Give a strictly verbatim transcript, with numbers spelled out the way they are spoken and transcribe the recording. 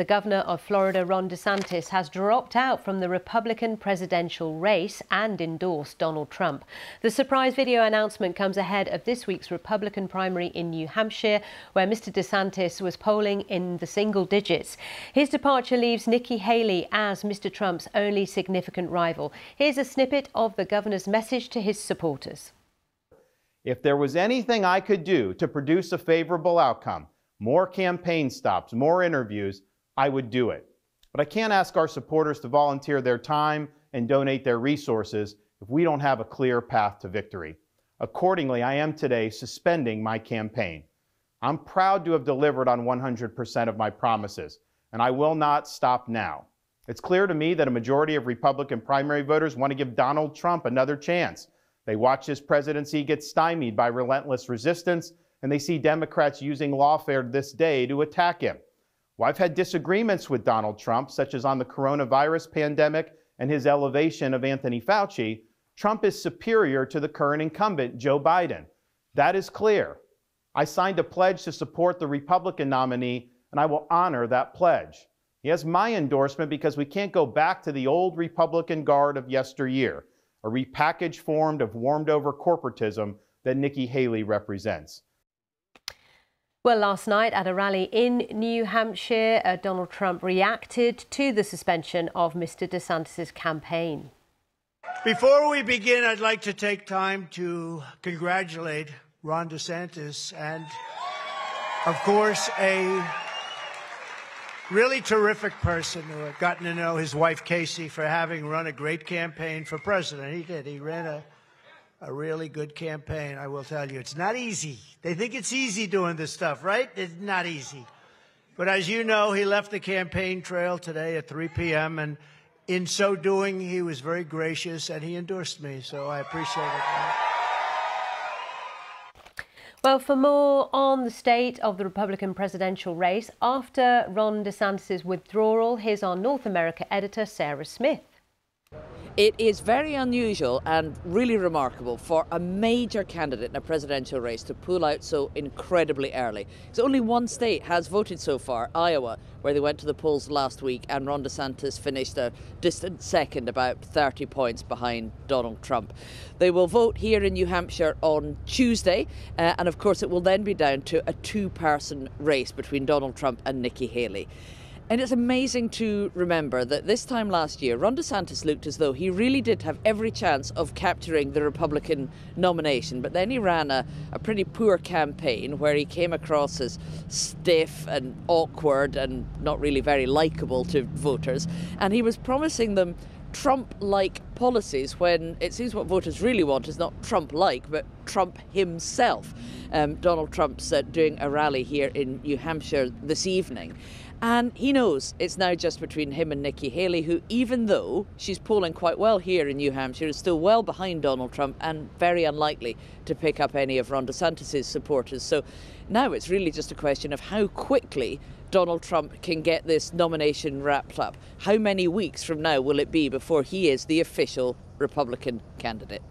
The governor of Florida, Ron DeSantis, has dropped out from the Republican presidential race and endorsed Donald Trump. The surprise video announcement comes ahead of this week's Republican primary in New Hampshire, where Mister DeSantis was polling in the single digits. His departure leaves Nikki Haley as Mister Trump's only significant rival. Here's a snippet of the governor's message to his supporters. If there was anything I could do to produce a favorable outcome, more campaign stops, more interviews, I would do it. But I can't ask our supporters to volunteer their time and donate their resources if we don't have a clear path to victory. Accordingly, I am today suspending my campaign. I'm proud to have delivered on one hundred percent of my promises, and I will not stop now. It's clear to me that a majority of Republican primary voters want to give Donald Trump another chance. They watch his presidency get stymied by relentless resistance, and they see Democrats using lawfare this day to attack him. Well, I've had disagreements with Donald Trump, such as on the coronavirus pandemic and his elevation of Anthony Fauci. Trump is superior to the current incumbent, Joe Biden. That is clear. I signed a pledge to support the Republican nominee, and I will honor that pledge. He has my endorsement because we can't go back to the old Republican guard of yesteryear, a repackaged form of warmed-over corporatism that Nikki Haley represents. Well, last night at a rally in New Hampshire, uh, Donald Trump reacted to the suspension of Mister DeSantis' campaign. Before we begin, I'd like to take time to congratulate Ron DeSantis and, of course, a really terrific person who I've gotten to know, his wife, Casey, for having run a great campaign for president. He did. He ran a A really good campaign, I will tell you. It's not easy. They think it's easy doing this stuff, right? It's not easy. But as you know, he left the campaign trail today at three p m and in so doing, he was very gracious and he endorsed me, so I appreciate it. Well, for more on the state of the Republican presidential race after Ron DeSantis' withdrawal, here's our North America editor, Sarah Smith. It is very unusual and really remarkable for a major candidate in a presidential race to pull out so incredibly early. Because only one state has voted so far, Iowa, where they went to the polls last week and Ron DeSantis finished a distant second, about thirty points behind Donald Trump. They will vote here in New Hampshire on Tuesday, uh, and of course it will then be down to a two-person race between Donald Trump and Nikki Haley. And it's amazing to remember that this time last year, Ron DeSantis looked as though he really did have every chance of capturing the Republican nomination. But then he ran a, a pretty poor campaign where he came across as stiff and awkward and not really very likable to voters. And he was promising them Trump-like policies when it seems what voters really want is not Trump-like, but Trump himself. Um, Donald Trump's uh, doing a rally here in New Hampshire this evening. And he knows it's now just between him and Nikki Haley, who, even though she's polling quite well here in New Hampshire, is still well behind Donald Trump and very unlikely to pick up any of Ron DeSantis' supporters. So now it's really just a question of how quickly Donald Trump can get this nomination wrapped up. How many weeks from now will it be before he is the official Republican candidate?